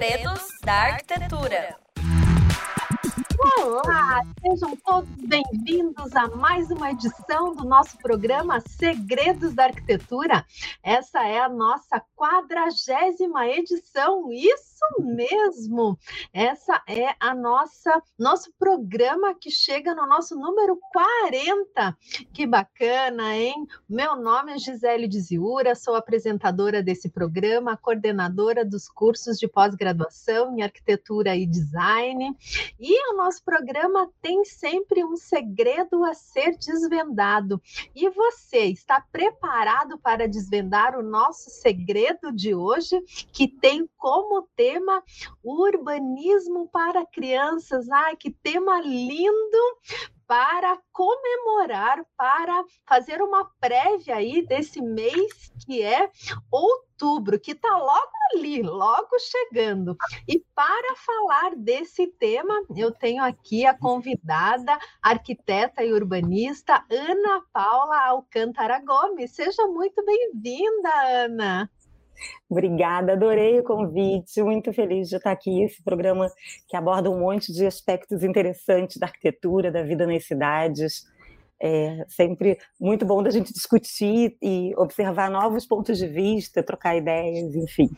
Segredos da Arquitetura. Olá, sejam todos bem-vindos a mais uma edição do nosso programa Segredos da Arquitetura. Essa é a nossa 40ª edição, isso mesmo! Essa é a nosso programa que chega no nosso número 40. Que bacana, hein? Meu nome é Gisele Dziura, sou apresentadora desse programa, coordenadora dos cursos de pós-graduação em Arquitetura e Design, e o nosso programa tem sempre um segredo a ser desvendado. E você está preparado para desvendar o nosso segredo de hoje, que tem como tema urbanismo para crianças? Ai, que tema lindo! Para comemorar, para fazer uma prévia aí desse mês que é outubro, que está logo ali, logo chegando. E para falar desse tema, eu tenho aqui a convidada, arquiteta e urbanista, Ana Paula Alcântara Gomes. Seja muito bem-vinda, Ana. Obrigada, adorei o convite, muito feliz de estar aqui, esse programa que aborda um monte de aspectos interessantes da arquitetura, da vida nas cidades, é sempre muito bom da gente discutir e observar novos pontos de vista, trocar ideias, enfim.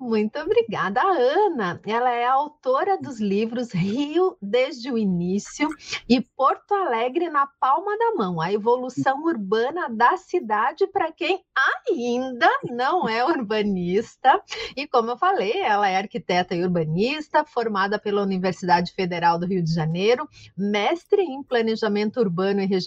Muito obrigada. A Ana, ela é autora dos livros Rio desde o início e Porto Alegre na palma da mão, a evolução urbana da cidade para quem ainda não é urbanista. E como eu falei, ela é arquiteta e urbanista, formada pela Universidade Federal do Rio de Janeiro, mestre em planejamento urbano e regional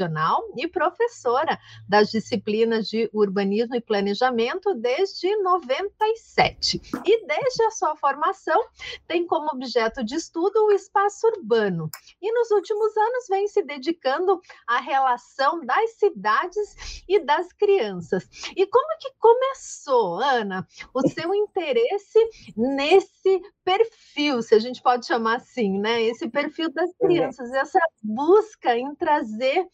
e professora das disciplinas de urbanismo e planejamento desde 97. E desde a sua formação tem como objeto de estudo o espaço urbano. E nos últimos anos vem se dedicando à relação das cidades e das crianças. E como que começou, Ana, o seu interesse nesse perfil, se a gente pode chamar assim, né? Esse perfil das crianças, essa busca em trazer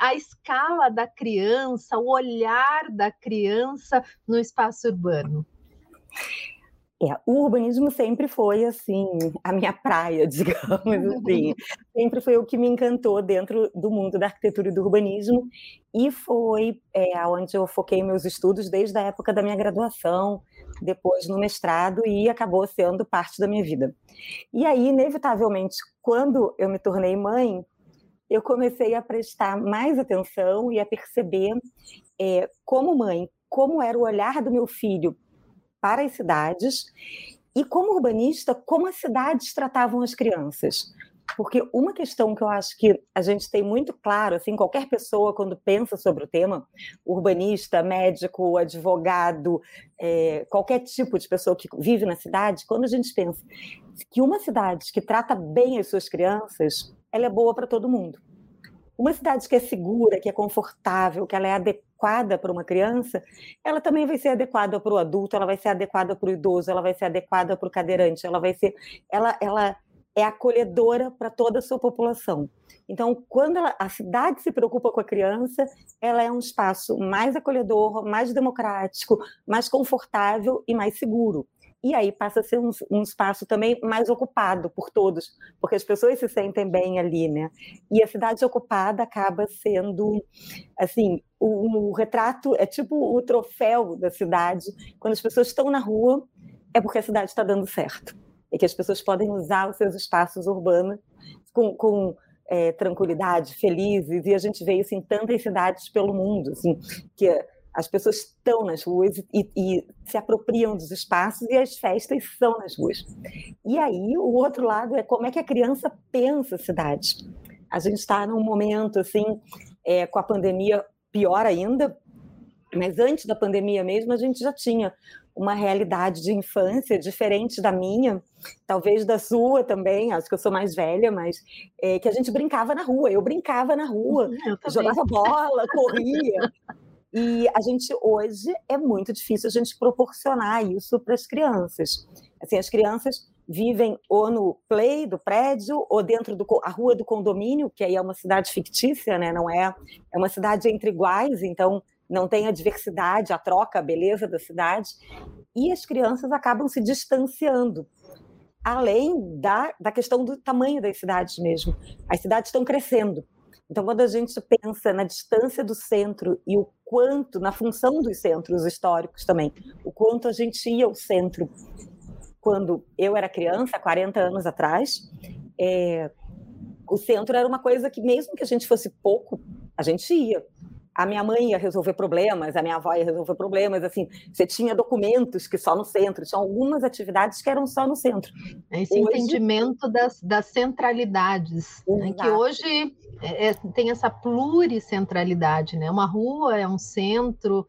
a escala da criança, o olhar da criança no espaço urbano. O urbanismo sempre foi, assim, a minha praia, digamos assim. Sempre foi o que me encantou dentro do mundo da arquitetura e do urbanismo. E foi onde eu foquei meus estudos desde a época da minha graduação, depois no mestrado, e acabou sendo parte da minha vida. E aí, inevitavelmente, quando eu me tornei mãe, eu comecei a prestar mais atenção e a perceber, como mãe, como era o olhar do meu filho para as cidades e, como urbanista, como as cidades tratavam as crianças. Porque uma questão que eu acho que a gente tem muito claro, assim, qualquer pessoa quando pensa sobre o tema, urbanista, médico, advogado, qualquer tipo de pessoa que vive na cidade, quando a gente pensa que uma cidade que trata bem as suas crianças, ela é boa para todo mundo. Uma cidade que é segura, que é confortável, que ela é adequada para uma criança, ela também vai ser adequada para o adulto, ela vai ser adequada para o idoso, ela vai ser adequada para o cadeirante, ela é acolhedora para toda a sua população. Então, quando a cidade se preocupa com a criança, ela é um espaço mais acolhedor, mais democrático, mais confortável e mais seguro. E aí passa a ser um espaço também mais ocupado por todos, porque as pessoas se sentem bem ali, né? E a cidade ocupada acaba sendo, assim, o retrato, é tipo o troféu da cidade. Quando as pessoas estão na rua, é porque a cidade está dando certo. É que as pessoas podem usar os seus espaços urbanos com tranquilidade, felizes. E a gente vê isso em tantas cidades pelo mundo, assim, que as pessoas estão nas ruas e se apropriam dos espaços, e as festas são nas ruas. E aí, o outro lado é como é que a criança pensa a cidade. A gente está num momento, assim, com a pandemia pior ainda, mas antes da pandemia mesmo, a gente já tinha uma realidade de infância diferente da minha, talvez da sua também, acho que eu sou mais velha, mas que a gente brincava na rua. Eu brincava na rua, jogava bola, corria. E a gente, hoje, é muito difícil a gente proporcionar isso para as crianças. Assim, as crianças vivem ou no play do prédio ou dentro da rua do condomínio, que aí é uma cidade fictícia, né? Não é uma cidade entre iguais, então não tem a diversidade, a troca, a beleza da cidade, e as crianças acabam se distanciando, além da questão do tamanho das cidades mesmo. As cidades estão crescendo. Então, quando a gente pensa na distância do centro e o quanto, na função dos centros históricos também, o quanto a gente ia ao centro quando eu era criança, 40 anos atrás, o centro era uma coisa que, mesmo que a gente fosse pouco, a gente ia. A minha mãe ia resolver problemas, a minha avó ia resolver problemas, assim, você tinha documentos que só no centro, tinha algumas atividades que eram só no centro. Esse entendimento das centralidades, né, que hoje tem essa pluricentralidade, né? Uma rua é um centro,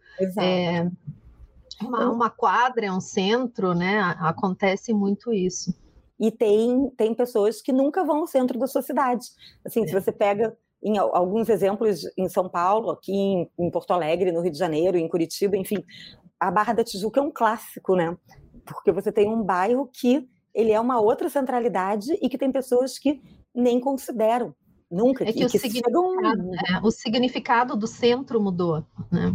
uma quadra é um centro, né? Acontece muito isso. E tem pessoas que nunca vão ao centro da sua cidade. Assim, se você pega... em alguns exemplos em São Paulo, aqui em Porto Alegre, no Rio de Janeiro, em Curitiba, enfim, a Barra da Tijuca é um clássico, né? Porque você tem um bairro que ele é uma outra centralidade e que tem pessoas que nem consideram, nunca. É que o significado do centro mudou, né?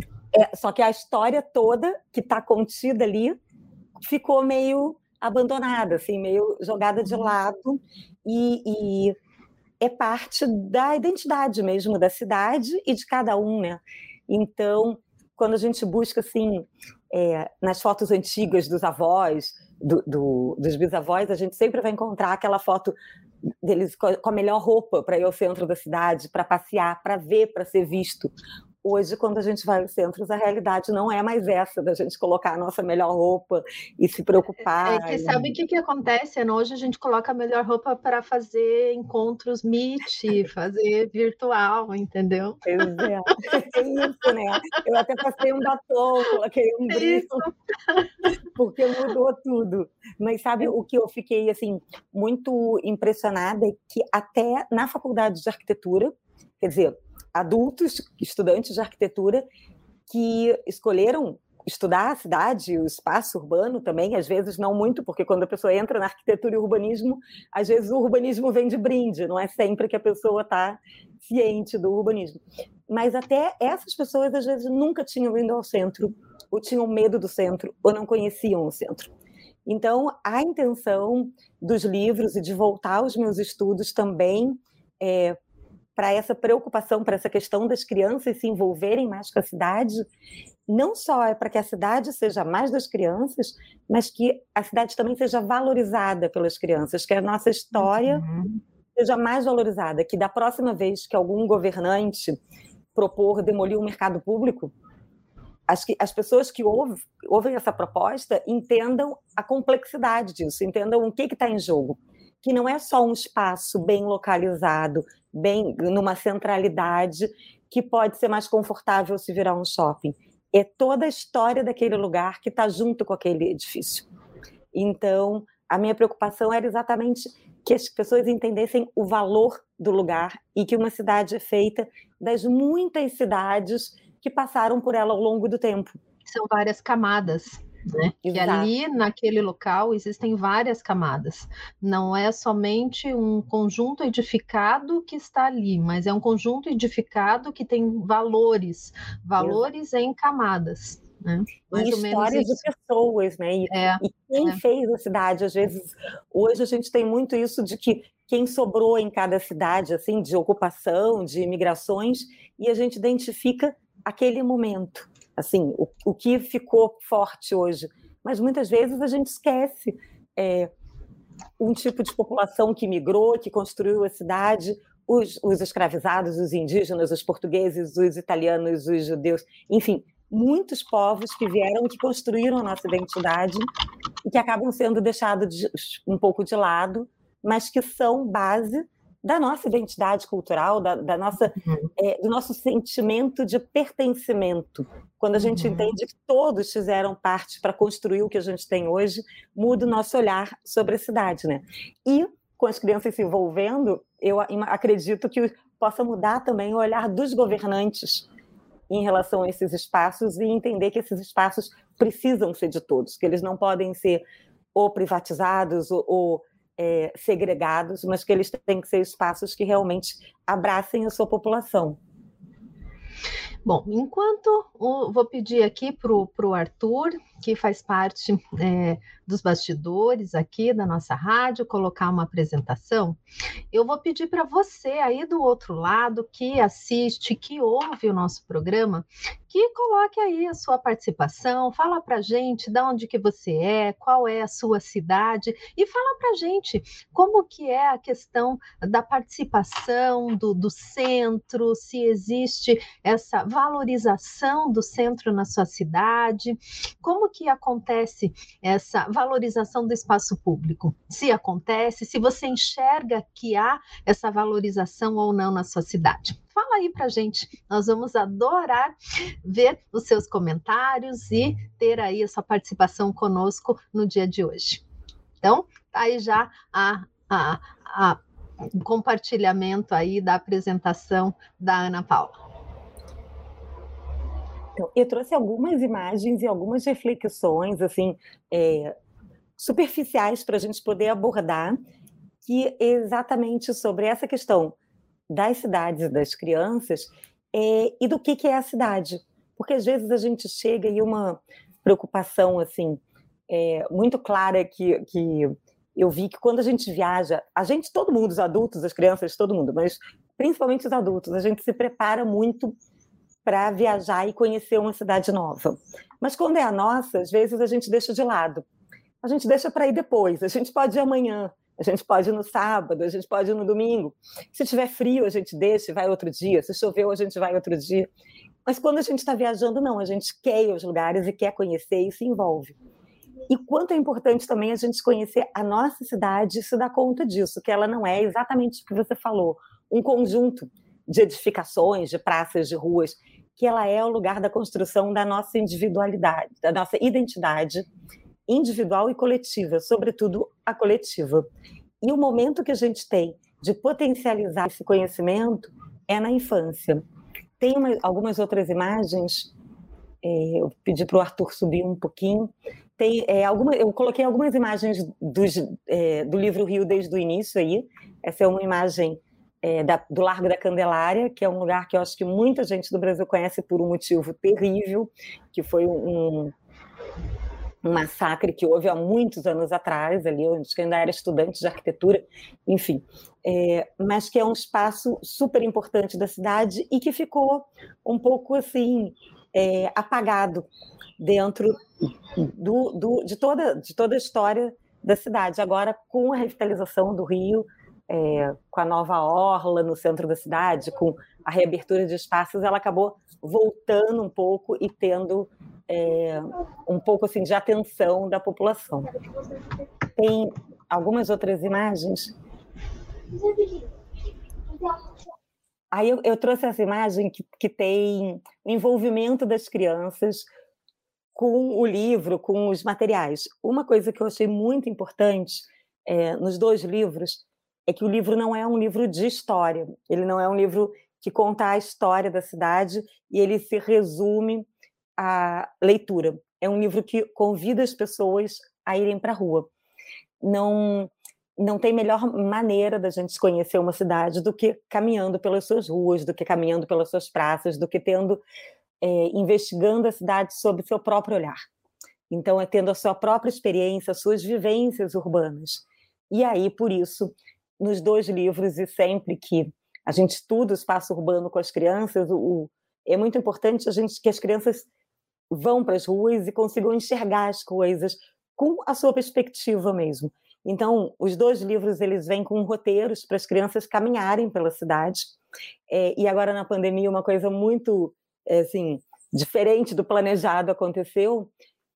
Só que a história toda que está contida ali ficou meio abandonada, assim, meio jogada de lado e é parte da identidade mesmo da cidade e de cada um, né? Então, quando a gente busca, assim, nas fotos antigas dos avós, dos bisavós, a gente sempre vai encontrar aquela foto deles com a melhor roupa para ir ao centro da cidade, para passear, para ver, para ser visto. Hoje, quando a gente vai aos centros, a realidade não é mais essa, da gente colocar a nossa melhor roupa e se preocupar. É que sabe o que acontece, Ana? Hoje a gente coloca a melhor roupa para fazer encontros Meet, fazer virtual, entendeu? É isso, né? Eu até passei um batom, coloquei um brinco, porque mudou tudo. Mas sabe o que eu fiquei, assim, muito impressionada? É que até na faculdade de arquitetura, quer dizer, adultos, estudantes de arquitetura, que escolheram estudar a cidade, o espaço urbano também, às vezes não muito, porque quando a pessoa entra na arquitetura e urbanismo, às vezes o urbanismo vem de brinde, não é sempre que a pessoa está ciente do urbanismo. Mas até essas pessoas, às vezes, nunca tinham ido ao centro, ou tinham medo do centro, ou não conheciam o centro. Então, a intenção dos livros e de voltar aos meus estudos também é para essa preocupação, para essa questão das crianças se envolverem mais com a cidade, não só é para que a cidade seja mais das crianças, mas que a cidade também seja valorizada pelas crianças, que a nossa história seja mais valorizada, que da próxima vez que algum governante propor demolir o mercado público, as pessoas que ouvem essa proposta entendam a complexidade disso, entendam o que está em jogo, que não é só um espaço bem localizado, bem numa centralidade que pode ser mais confortável se virar um shopping. É toda a história daquele lugar que está junto com aquele edifício. Então, a minha preocupação era exatamente que as pessoas entendessem o valor do lugar e que uma cidade é feita das muitas cidades que passaram por ela ao longo do tempo. São várias camadas, né? E ali, naquele local, existem várias camadas. Não é somente um conjunto edificado que está ali, mas é um conjunto edificado que tem valores em camadas, né? E histórias de pessoas, né? E quem fez a cidade, às vezes, hoje a gente tem muito isso de que quem sobrou em cada cidade, assim, de ocupação, de imigrações, e a gente identifica aquele momento. Assim, o que ficou forte hoje. Mas muitas vezes a gente esquece um tipo de população que migrou, que construiu a cidade, os escravizados, os indígenas, os portugueses, os italianos, os judeus, enfim, muitos povos que vieram, que construíram a nossa identidade e que acabam sendo deixados um pouco de lado, mas que são base da nossa identidade cultural, do nosso sentimento de pertencimento. Quando a gente entende que todos fizeram parte para construir o que a gente tem hoje, muda o nosso olhar sobre a cidade, né? E, com as crianças se envolvendo, eu acredito que possa mudar também o olhar dos governantes em relação a esses espaços e entender que esses espaços precisam ser de todos, que eles não podem ser ou privatizados ou segregados, mas que eles têm que ser espaços que realmente abracem a sua população. Bom, enquanto vou pedir aqui para o Arthur, que faz parte dos bastidores aqui da nossa rádio, colocar uma apresentação, eu vou pedir para você aí do outro lado, que assiste, que ouve o nosso programa, que coloque aí a sua participação, fala para a gente de onde que você é, qual é a sua cidade, e fala para a gente como que é a questão da participação do centro, se existe essa valorização do centro na sua cidade, como que acontece essa valorização do espaço público, se acontece, se você enxerga que há essa valorização ou não na sua cidade. Fala aí pra gente, nós vamos adorar ver os seus comentários e ter aí a sua participação conosco no dia de hoje. Então, tá aí já o compartilhamento aí da apresentação da Ana Paula. Então, eu trouxe algumas imagens e algumas reflexões assim, superficiais para a gente poder abordar, que é exatamente sobre essa questão das cidades e das crianças e do que é a cidade. Porque às vezes a gente chega e uma preocupação assim, muito clara que eu vi que quando a gente viaja, todo mundo, os adultos, as crianças, todo mundo, mas principalmente os adultos, a gente se prepara muito para viajar e conhecer uma cidade nova. Mas quando é a nossa, às vezes a gente deixa de lado. A gente deixa para ir depois, a gente pode ir amanhã, a gente pode ir no sábado, a gente pode ir no domingo. Se tiver frio, a gente deixa e vai outro dia. Se choveu, a gente vai outro dia. Mas quando a gente está viajando, não. A gente quer ir aos lugares e quer conhecer e se envolve. E quanto é importante também a gente conhecer a nossa cidade e se dar conta disso, que ela não é exatamente o que você falou, um conjunto de edificações, de praças, de ruas, que ela é o lugar da construção da nossa individualidade, da nossa identidade individual e coletiva, sobretudo a coletiva. E o momento que a gente tem de potencializar esse conhecimento é na infância. Tem algumas outras imagens, eu pedi para o Arthur subir um pouquinho, tem, eu coloquei algumas imagens do livro Rio desde o início aí. Essa é uma imagem do Largo da Candelária, que é um lugar que eu acho que muita gente do Brasil conhece por um motivo terrível, que foi um massacre que houve há muitos anos atrás, ali, eu acho que ainda era estudante de arquitetura, enfim, mas que é um espaço super importante da cidade e que ficou um pouco assim, apagado dentro de toda a história da cidade. Agora, com a revitalização do Rio, com a nova orla no centro da cidade, com a reabertura de espaços, ela acabou voltando um pouco e tendo um pouco assim, de atenção da população. Tem algumas outras imagens. Aí eu trouxe essa imagem que tem o envolvimento das crianças com o livro, com os materiais. Uma coisa que eu achei muito importante nos dois livros é que o livro não é um livro de história, ele não é um livro que conta a história da cidade e ele se resume à leitura. É um livro que convida as pessoas a irem para a rua. Não tem melhor maneira da gente conhecer uma cidade do que caminhando pelas suas ruas, do que caminhando pelas suas praças, do que investigando a cidade sob seu próprio olhar. Então, é tendo a sua própria experiência, as suas vivências urbanas. E aí, por isso, nos dois livros, e sempre que a gente estuda o espaço urbano com as crianças, é muito importante que as crianças vão para as ruas e consigam enxergar as coisas com a sua perspectiva mesmo. Então, os dois livros, eles vêm com roteiros para as crianças caminharem pela cidade. E agora, na pandemia, uma coisa muito assim, diferente do planejado aconteceu,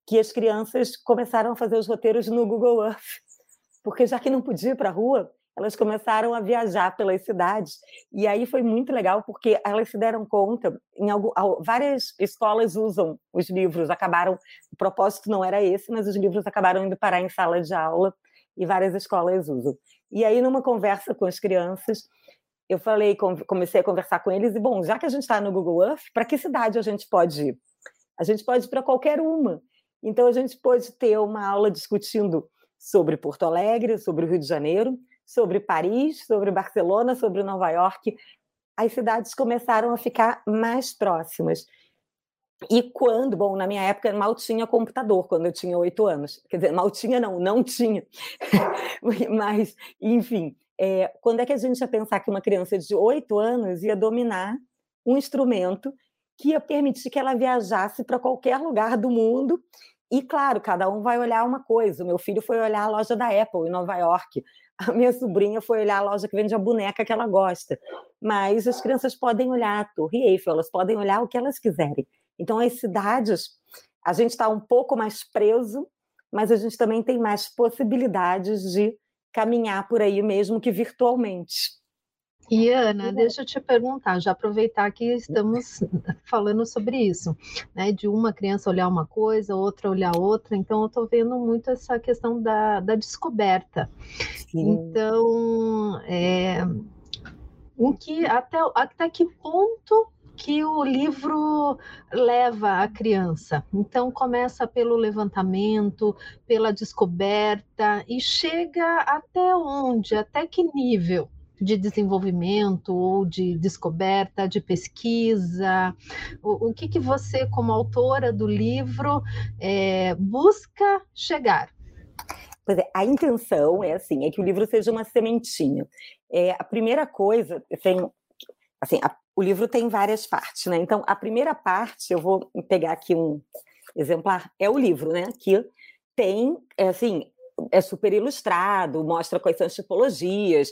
que as crianças começaram a fazer os roteiros no Google Earth, porque já que não podia ir para a rua, elas começaram a viajar pelas cidades, e aí foi muito legal, porque elas se deram conta, várias escolas usam os livros, o propósito não era esse, mas os livros acabaram indo parar em sala de aula, e várias escolas usam. E aí, numa conversa com as crianças, eu falei, comecei a conversar com eles, e bom, já que a gente está no Google Earth, para que cidade a gente pode ir? A gente pode ir para qualquer uma. Então, a gente pôde ter uma aula discutindo sobre Porto Alegre, sobre o Rio de Janeiro, sobre Paris, sobre Barcelona, sobre Nova York. as cidades começaram a ficar mais próximas. E quando, bom, na minha época mal tinha computador, quando eu tinha 8 anos. Quer dizer, mal tinha não, não tinha. Mas, enfim, quando é que a gente ia pensar que uma criança de 8 anos ia dominar um instrumento que ia permitir que ela viajasse para qualquer lugar do mundo? E, claro, cada um vai olhar uma coisa. O meu filho foi olhar a loja da Apple em Nova York. A minha sobrinha foi olhar a loja que vende a boneca que ela gosta. Mas as crianças podem olhar a Torre Eiffel, elas podem olhar o que elas quiserem. Então, as cidades, a gente está um pouco mais preso, mas a gente também tem mais possibilidades de caminhar por aí, mesmo que virtualmente. E, Ana, deixa eu te perguntar, já aproveitar que estamos falando sobre isso, né? De uma criança olhar uma coisa, outra olhar outra, então eu estou vendo muito essa questão da descoberta. Sim. Então, até que ponto que o livro leva a criança? Então, começa pelo levantamento, pela descoberta, e chega até onde, até que nível de desenvolvimento ou de descoberta, de pesquisa? O que você, como autora do livro, busca chegar? Pois é, a intenção é assim, é que o livro seja uma sementinha. A primeira coisa, o livro tem várias partes, né? Então, a primeira parte, eu vou pegar aqui um exemplar, é o livro, né? Que tem, é super ilustrado, mostra quais são as tipologias,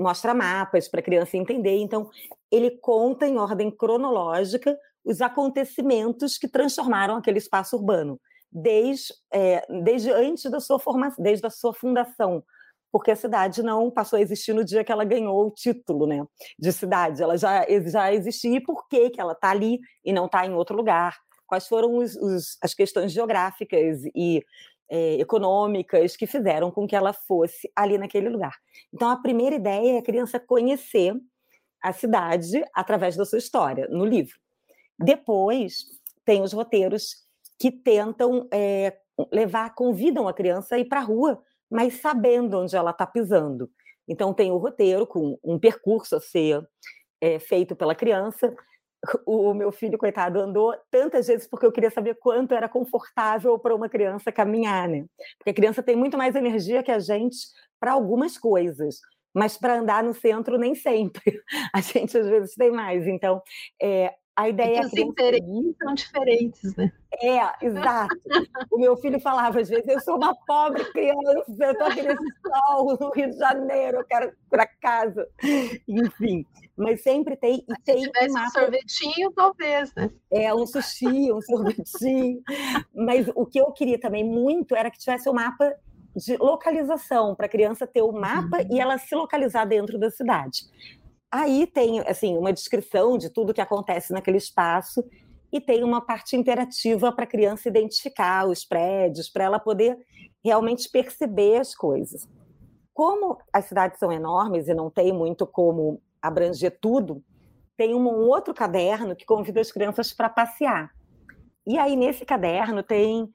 mostra mapas para a criança entender. Então, ele conta em ordem cronológica os acontecimentos que transformaram aquele espaço urbano, desde antes da sua formação, desde a sua fundação, porque a cidade não passou a existir no dia que ela ganhou o título, né, de cidade. Ela já existia. E por que que ela está ali e não está em outro lugar? Quais foram as questões geográficas e econômicas que fizeram com que ela fosse ali naquele lugar? Então, a primeira ideia é a criança conhecer a cidade através da sua história, no livro. Depois, tem os roteiros que tentam convidam a criança a ir para a rua, mas sabendo onde ela está pisando. Então, tem o roteiro com um percurso a ser feito pela criança. O meu filho, coitado, andou tantas vezes porque eu queria saber quanto era confortável para uma criança caminhar, né? Porque a criança tem muito mais energia que a gente para algumas coisas, mas para andar no centro nem sempre. A gente às vezes tem mais. Então, a ideia é que os interesses são diferentes, né? Exato. O meu filho falava às vezes: eu sou uma pobre criança, eu estou aqui nesse sol no Rio de Janeiro, eu quero para casa. Enfim. Mas sempre tem. E tem, se tivesse um sorvetinho, talvez, né? Um sushi, um sorvetinho. Mas o que eu queria também muito era que tivesse um mapa de localização, para a criança ter o mapa e ela se localizar dentro da cidade. Aí tem, uma descrição de tudo que acontece naquele espaço e tem uma parte interativa para a criança identificar os prédios, para ela poder realmente perceber as coisas. Como as cidades são enormes e não tem muito como abranger tudo, tem um outro caderno que convida as crianças para passear. E aí, nesse caderno, tem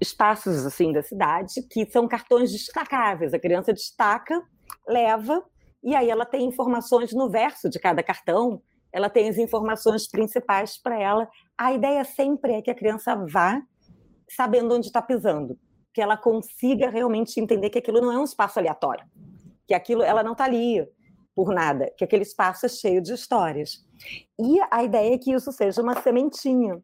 espaços da cidade que são cartões destacáveis. A criança destaca, leva, e aí ela tem informações no verso de cada cartão, ela tem as informações principais para ela. A ideia sempre é que a criança vá sabendo onde está pisando, que ela consiga realmente entender que aquilo não é um espaço aleatório, que aquilo ela não está ali por nada, que aquele espaço é cheio de histórias. E a ideia é que isso seja uma sementinha.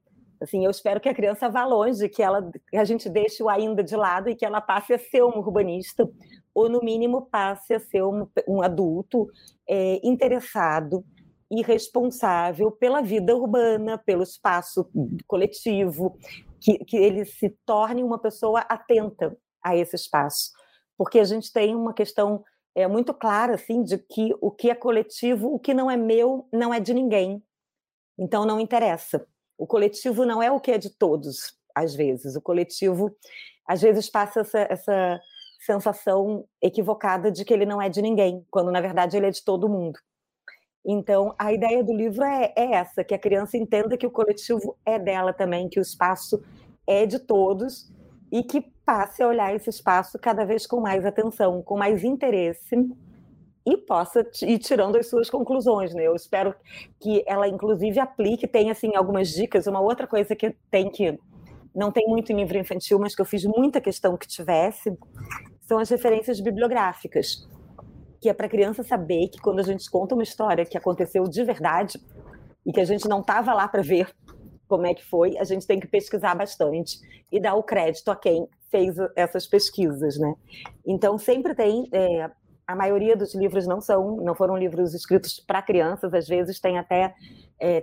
Eu espero que a criança vá longe, que a gente deixe o ainda de lado e que ela passe a ser uma urbanista, ou, no mínimo, passe a ser um adulto interessado e responsável pela vida urbana, pelo espaço coletivo, que ele se torne uma pessoa atenta a esse espaço. Porque a gente tem uma questão muito clara de que o que é coletivo, o que não é meu, não é de ninguém. Então, não interessa. O coletivo não é o que é de todos, às vezes. O coletivo, às vezes, passa essa sensação equivocada de que ele não é de ninguém, quando, na verdade, ele é de todo mundo. Então, a ideia do livro é essa, que a criança entenda que o coletivo é dela também, que o espaço é de todos e que passe a olhar esse espaço cada vez com mais atenção, com mais interesse e possa ir tirando as suas conclusões, né? Eu espero que ela, inclusive, aplique, tenha, assim, algumas dicas. Uma outra coisa que tem que... não tem muito em livro infantil, mas que eu fiz muita questão que tivesse, são as referências bibliográficas, que é para a criança saber que quando a gente conta uma história que aconteceu de verdade e que a gente não estava lá para ver como é que foi, a gente tem que pesquisar bastante e dar o crédito a quem fez essas pesquisas, né? Então, sempre tem... a maioria dos livros não foram livros escritos para crianças, às vezes tem até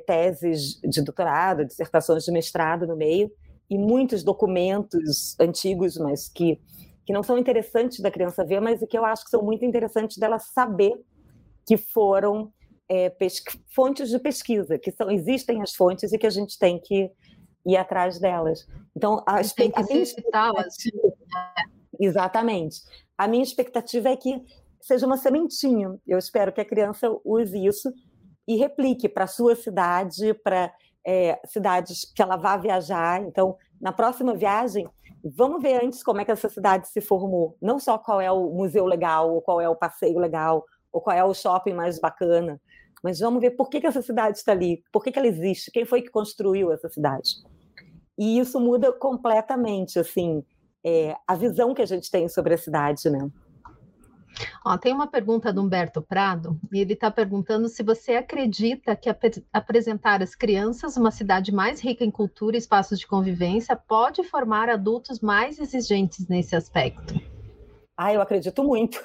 teses de doutorado, dissertações de mestrado no meio, e muitos documentos antigos, mas que não são interessantes da criança ver, mas que eu acho que são muito interessantes dela saber que foram fontes de pesquisa, que existem as fontes e que a gente tem que ir atrás delas. Então, exatamente. A minha expectativa é que seja uma sementinha. Eu espero que a criança use isso e replique para a sua cidade, para... cidades que ela vá viajar. Então, na próxima viagem, vamos ver antes como é que essa cidade se formou. Não só qual é o museu legal, ou qual é o passeio legal, ou qual é o shopping mais bacana, mas vamos ver por que essa cidade está ali, por que ela existe, quem foi que construiu essa cidade. E isso muda completamente, assim, a visão que a gente tem sobre a cidade, né? Ó, tem uma pergunta do Humberto Prado, e ele está perguntando se você acredita que apresentar às crianças uma cidade mais rica em cultura e espaços de convivência pode formar adultos mais exigentes nesse aspecto. Ah, eu acredito muito.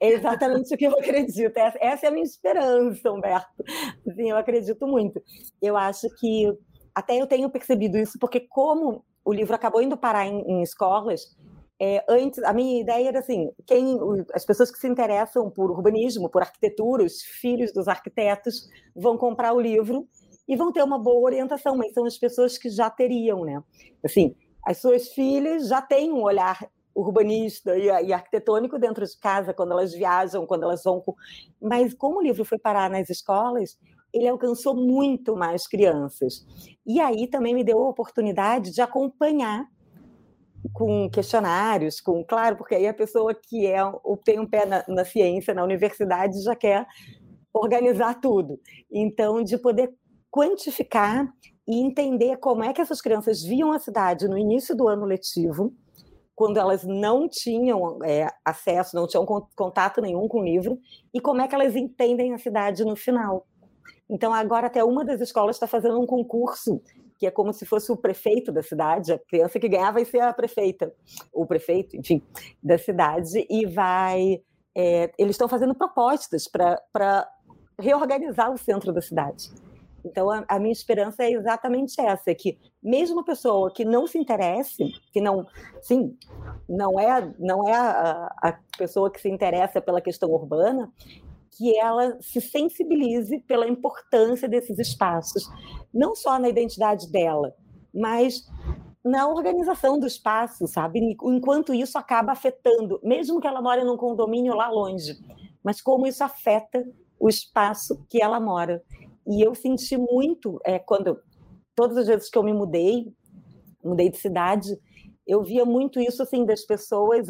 É exatamente o que eu acredito. Essa é a minha esperança, Humberto. Sim, eu acredito muito. Eu acho que até eu tenho percebido isso, porque como o livro acabou indo parar em escolas... antes, a minha ideia era assim, as pessoas que se interessam por urbanismo, por arquitetura, os filhos dos arquitetos vão comprar o livro e vão ter uma boa orientação, mas são as pessoas que já teriam, né? Assim, as suas filhas já têm um olhar urbanista e arquitetônico dentro de casa, quando elas viajam, quando elas vão... Mas como o livro foi parar nas escolas, ele alcançou muito mais crianças. E aí também me deu a oportunidade de acompanhar com questionários, claro, porque aí a pessoa que tem um pé na ciência, na universidade, já quer organizar tudo. Então, de poder quantificar e entender como é que essas crianças viam a cidade no início do ano letivo, quando elas não tinham acesso, não tinham contato nenhum com o livro, e como é que elas entendem a cidade no final. Então, agora até uma das escolas está fazendo um concurso que é como se fosse o prefeito da cidade, a criança que ganhar vai ser a prefeita, o prefeito, enfim, da cidade, e eles estão fazendo propostas para reorganizar o centro da cidade. Então, a minha esperança é exatamente essa, que mesmo a pessoa que não se interesse, que não é a pessoa que se interessa pela questão urbana, que ela se sensibilize pela importância desses espaços, não só na identidade dela, mas na organização do espaço, sabe? Enquanto isso acaba afetando, mesmo que ela mora num condomínio lá longe, mas como isso afeta o espaço que ela mora. E eu senti muito, todas as vezes que eu me mudei de cidade, eu via muito isso, assim, das pessoas.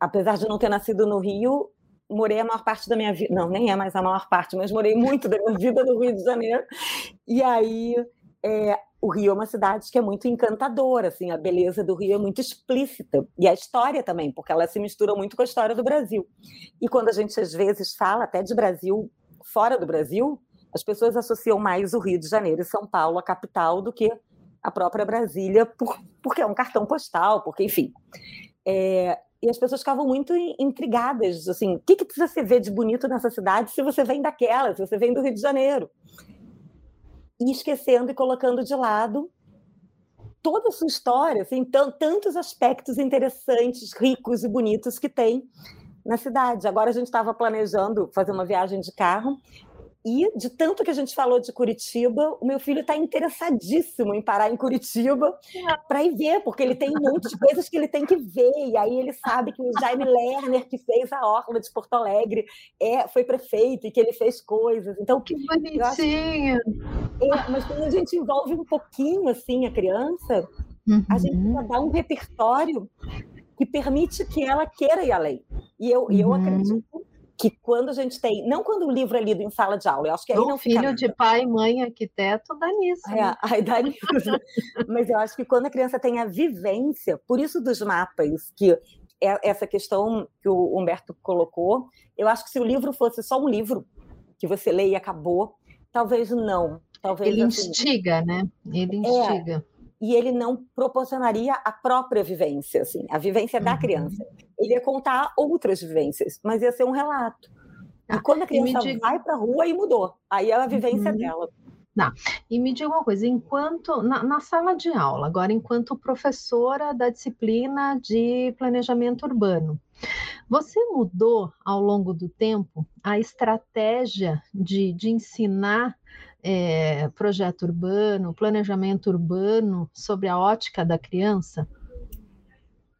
Apesar de não ter nascido no Rio, morei a maior parte da minha vida, não, nem é mais a maior parte, mas morei muito da minha vida no Rio de Janeiro, e aí o Rio é uma cidade que é muito encantadora, assim, a beleza do Rio é muito explícita, e a história também, porque ela se mistura muito com a história do Brasil, e quando a gente às vezes fala até de Brasil, fora do Brasil, as pessoas associam mais o Rio de Janeiro e São Paulo, a capital, do que a própria Brasília, porque é um cartão postal, porque, enfim... E as pessoas ficavam muito intrigadas, assim, o que você vê de bonito nessa cidade se você vem daquela, se você vem do Rio de Janeiro? E esquecendo e colocando de lado toda a sua história, assim, tantos aspectos interessantes, ricos e bonitos que tem na cidade. Agora a gente estava planejando fazer uma viagem de carro e, de tanto que a gente falou de Curitiba, o meu filho está interessadíssimo em parar em Curitiba para ir ver, porque ele tem um monte de coisas que ele tem que ver. E aí ele sabe que o Jaime Lerner, que fez a orla de Porto Alegre, foi prefeito e que ele fez coisas. Então, que bonitinho! Mas quando a gente envolve um pouquinho assim a criança, a gente dá um repertório que permite que ela queira ir além. E eu acredito que quando a gente tem... Não quando o livro é lido em sala de aula, eu acho que aí não fica... filho de pai, mãe, arquiteto, dá nisso. Né? Ai, dá nisso. Mas eu acho que quando a criança tem a vivência, por isso dos mapas, que essa questão que o Humberto colocou, eu acho que se o livro fosse só um livro, que você lê e acabou, talvez não. Talvez ele assim, instiga, né? Ele instiga. E ele não proporcionaria a própria vivência, assim, a vivência da criança. Ele ia contar outras vivências, mas ia ser um relato. E quando a criança vai para a rua, aí mudou. Aí é a vivência dela. Não. E me diga uma coisa, enquanto na sala de aula, agora enquanto professora da disciplina de planejamento urbano, você mudou ao longo do tempo a estratégia de ensinar projeto urbano, planejamento urbano sobre a ótica da criança?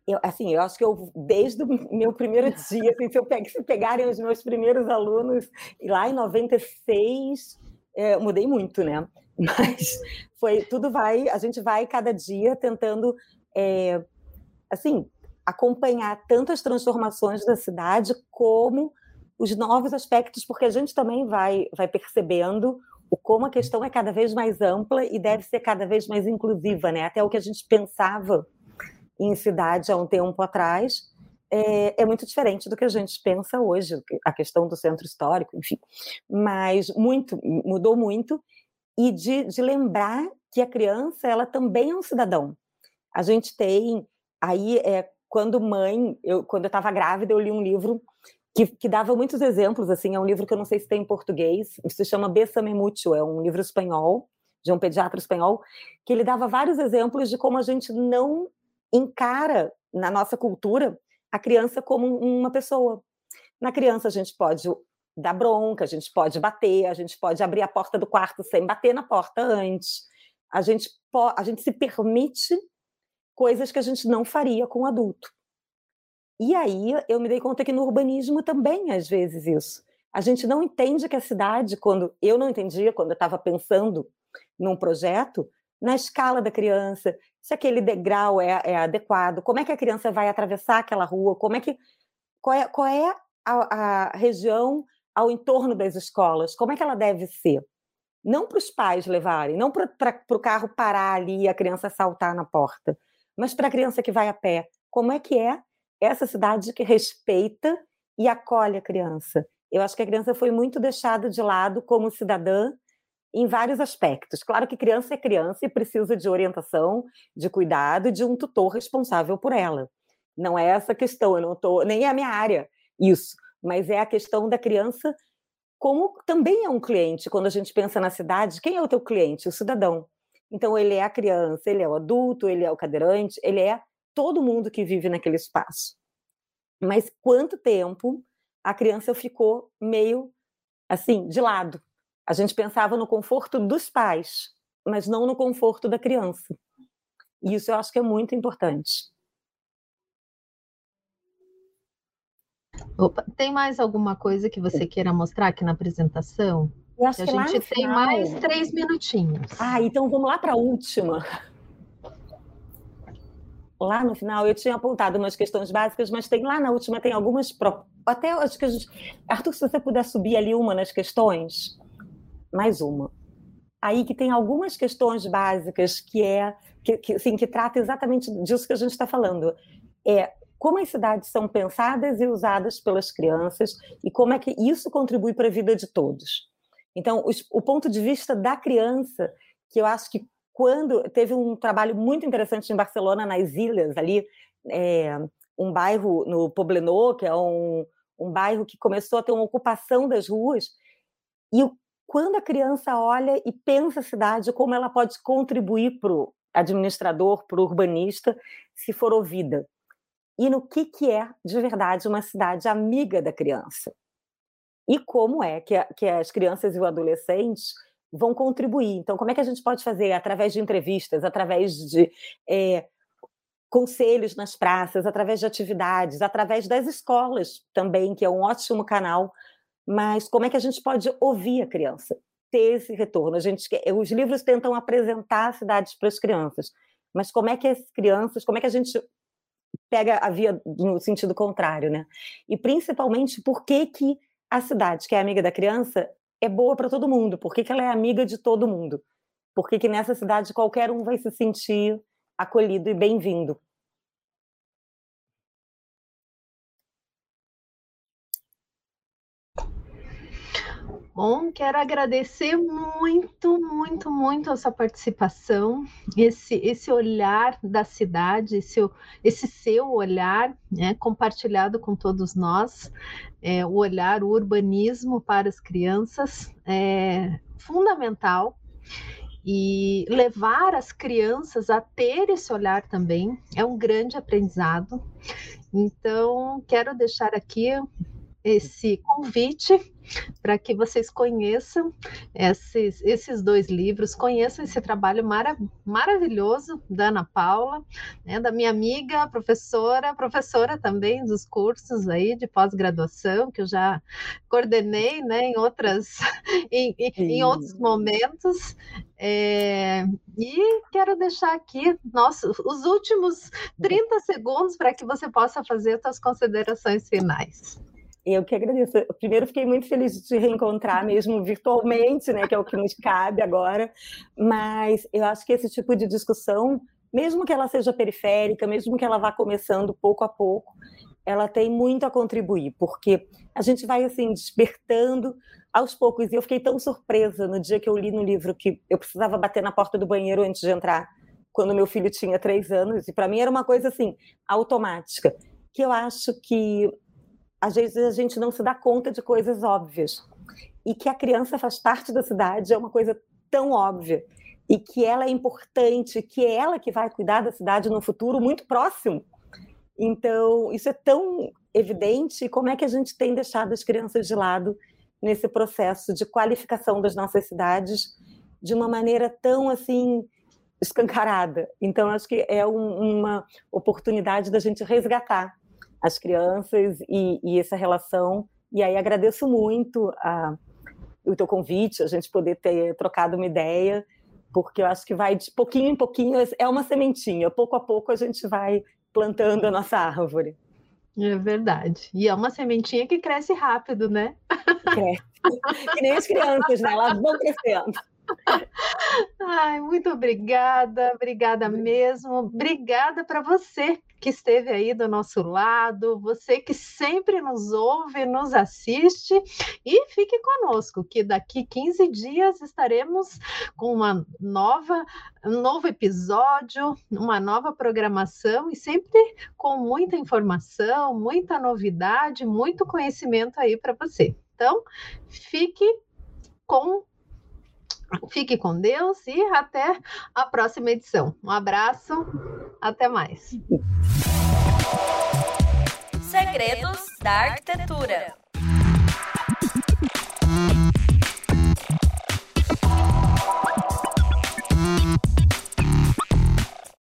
Eu acho que desde o meu primeiro dia, assim, se pegarem os meus primeiros alunos, lá em 96... mudei muito, né? Mas a gente vai cada dia tentando acompanhar tanto as transformações da cidade como os novos aspectos, porque a gente também vai percebendo como a questão é cada vez mais ampla e deve ser cada vez mais inclusiva, né? Até o que a gente pensava em cidade há um tempo atrás é muito diferente do que a gente pensa hoje, a questão do centro histórico, enfim. Mas mudou muito, e de lembrar que a criança ela também é um cidadão. A gente tem... Quando eu estava grávida, eu li um livro que dava muitos exemplos, assim, é um livro que eu não sei se tem em português, se chama Besame Mucho, é um livro espanhol, de um pediatra espanhol, que ele dava vários exemplos de como a gente não encara na nossa cultura a criança como uma pessoa. Na criança a gente pode dar bronca, a gente pode bater, a gente pode abrir a porta do quarto sem bater na porta antes. A gente se permite coisas que a gente não faria com o adulto. E aí eu me dei conta que no urbanismo também, às vezes, isso. A gente não entende que a cidade, quando eu estava pensando num projeto, na escala da criança, se aquele degrau é adequado, como é que a criança vai atravessar aquela rua, qual é a região ao entorno das escolas, como é que ela deve ser? Não para os pais levarem, não para o carro parar ali e a criança saltar na porta, mas para a criança que vai a pé. Como é que é essa cidade que respeita e acolhe a criança? Eu acho que a criança foi muito deixada de lado como cidadã, em vários aspectos. Claro que criança é criança e precisa de orientação, de cuidado, de um tutor responsável por ela. Não é essa questão, nem é a minha área isso, mas é a questão da criança como também é um cliente. Quando a gente pensa na cidade, quem é o teu cliente? O cidadão. Então ele é a criança, ele é o adulto, ele é o cadeirante, ele é todo mundo que vive naquele espaço. Mas quanto tempo a criança ficou meio assim, de lado? A gente pensava no conforto dos pais, mas não no conforto da criança. E isso eu acho que é muito importante. Opa, tem mais alguma coisa que você queira mostrar aqui na apresentação? Eu acho que a gente tem mais 3 minutinhos. Então vamos lá para a última. Lá no final eu tinha apontado umas questões básicas, mas lá na última tem algumas... Até acho que a gente... Arthur, se você puder subir ali uma nas questões... Mais uma. Aí que tem algumas questões básicas que trata exatamente disso que a gente está falando. Como as cidades são pensadas e usadas pelas crianças e como é que isso contribui para a vida de todos. Então, o ponto de vista da criança, que eu acho que quando... Teve um trabalho muito interessante em Barcelona, nas ilhas ali, um bairro no Poblenou, que é um bairro que começou a ter uma ocupação das ruas, e quando a criança olha e pensa a cidade, como ela pode contribuir para o administrador, para o urbanista, se for ouvida. E no que é, de verdade, uma cidade amiga da criança. E como é que as crianças e os adolescentes vão contribuir. Então, como é que a gente pode fazer? Através de entrevistas, através de conselhos nas praças, através de atividades, através das escolas também, que é um ótimo canal. Mas como é que a gente pode ouvir a criança, ter esse retorno? Os livros tentam apresentar cidades para as crianças, mas como é que as crianças, como é que a gente pega a via no sentido contrário, né? E principalmente por que a cidade, que é amiga da criança, é boa para todo mundo, por que ela é amiga de todo mundo, por que nessa cidade qualquer um vai se sentir acolhido e bem-vindo. Bom, quero agradecer muito, muito, muito a sua participação, esse olhar da cidade, esse seu olhar, né, compartilhado com todos nós, o olhar, o urbanismo para as crianças é fundamental, e levar as crianças a ter esse olhar também é um grande aprendizado. Então, quero deixar aqui esse convite para que vocês conheçam esses dois livros, conheçam esse trabalho maravilhoso da Ana Paula, né, da minha amiga, professora também dos cursos aí de pós-graduação, que eu já coordenei, né, em outros momentos. E quero deixar aqui os últimos 30 segundos para que você possa fazer suas considerações finais. Eu que agradeço. Primeiro, fiquei muito feliz de te reencontrar, mesmo virtualmente, né, que é o que nos cabe agora, mas eu acho que esse tipo de discussão, mesmo que ela seja periférica, mesmo que ela vá começando pouco a pouco, ela tem muito a contribuir, porque a gente vai, assim, despertando aos poucos. E eu fiquei tão surpresa no dia que eu li no livro que eu precisava bater na porta do banheiro antes de entrar, quando meu filho tinha 3 anos, e para mim era uma coisa, assim, automática, que eu acho que às vezes a gente não se dá conta de coisas óbvias, e que a criança faz parte da cidade é uma coisa tão óbvia, e que ela é importante, que é ela que vai cuidar da cidade no futuro muito próximo. Então, isso é tão evidente, e como é que a gente tem deixado as crianças de lado nesse processo de qualificação das nossas cidades de uma maneira tão, assim, escancarada. Então, acho que é uma oportunidade da gente resgatar as crianças e essa relação. E aí agradeço muito o teu convite, a gente poder ter trocado uma ideia, porque eu acho que vai de pouquinho em pouquinho, é uma sementinha, pouco a pouco a gente vai plantando a nossa árvore. É verdade, e é uma sementinha que cresce rápido, né? Cresce, que nem as crianças, né? Elas vão crescendo. Ai, muito obrigada mesmo, obrigada para você que esteve aí do nosso lado, você que sempre nos ouve, nos assiste, e fique conosco, que daqui 15 dias estaremos com um novo episódio, uma nova programação, e sempre com muita informação, muita novidade, muito conhecimento aí para você. Então, fique com Deus e até a próxima edição. Um abraço, até mais. Segredos da Arquitetura.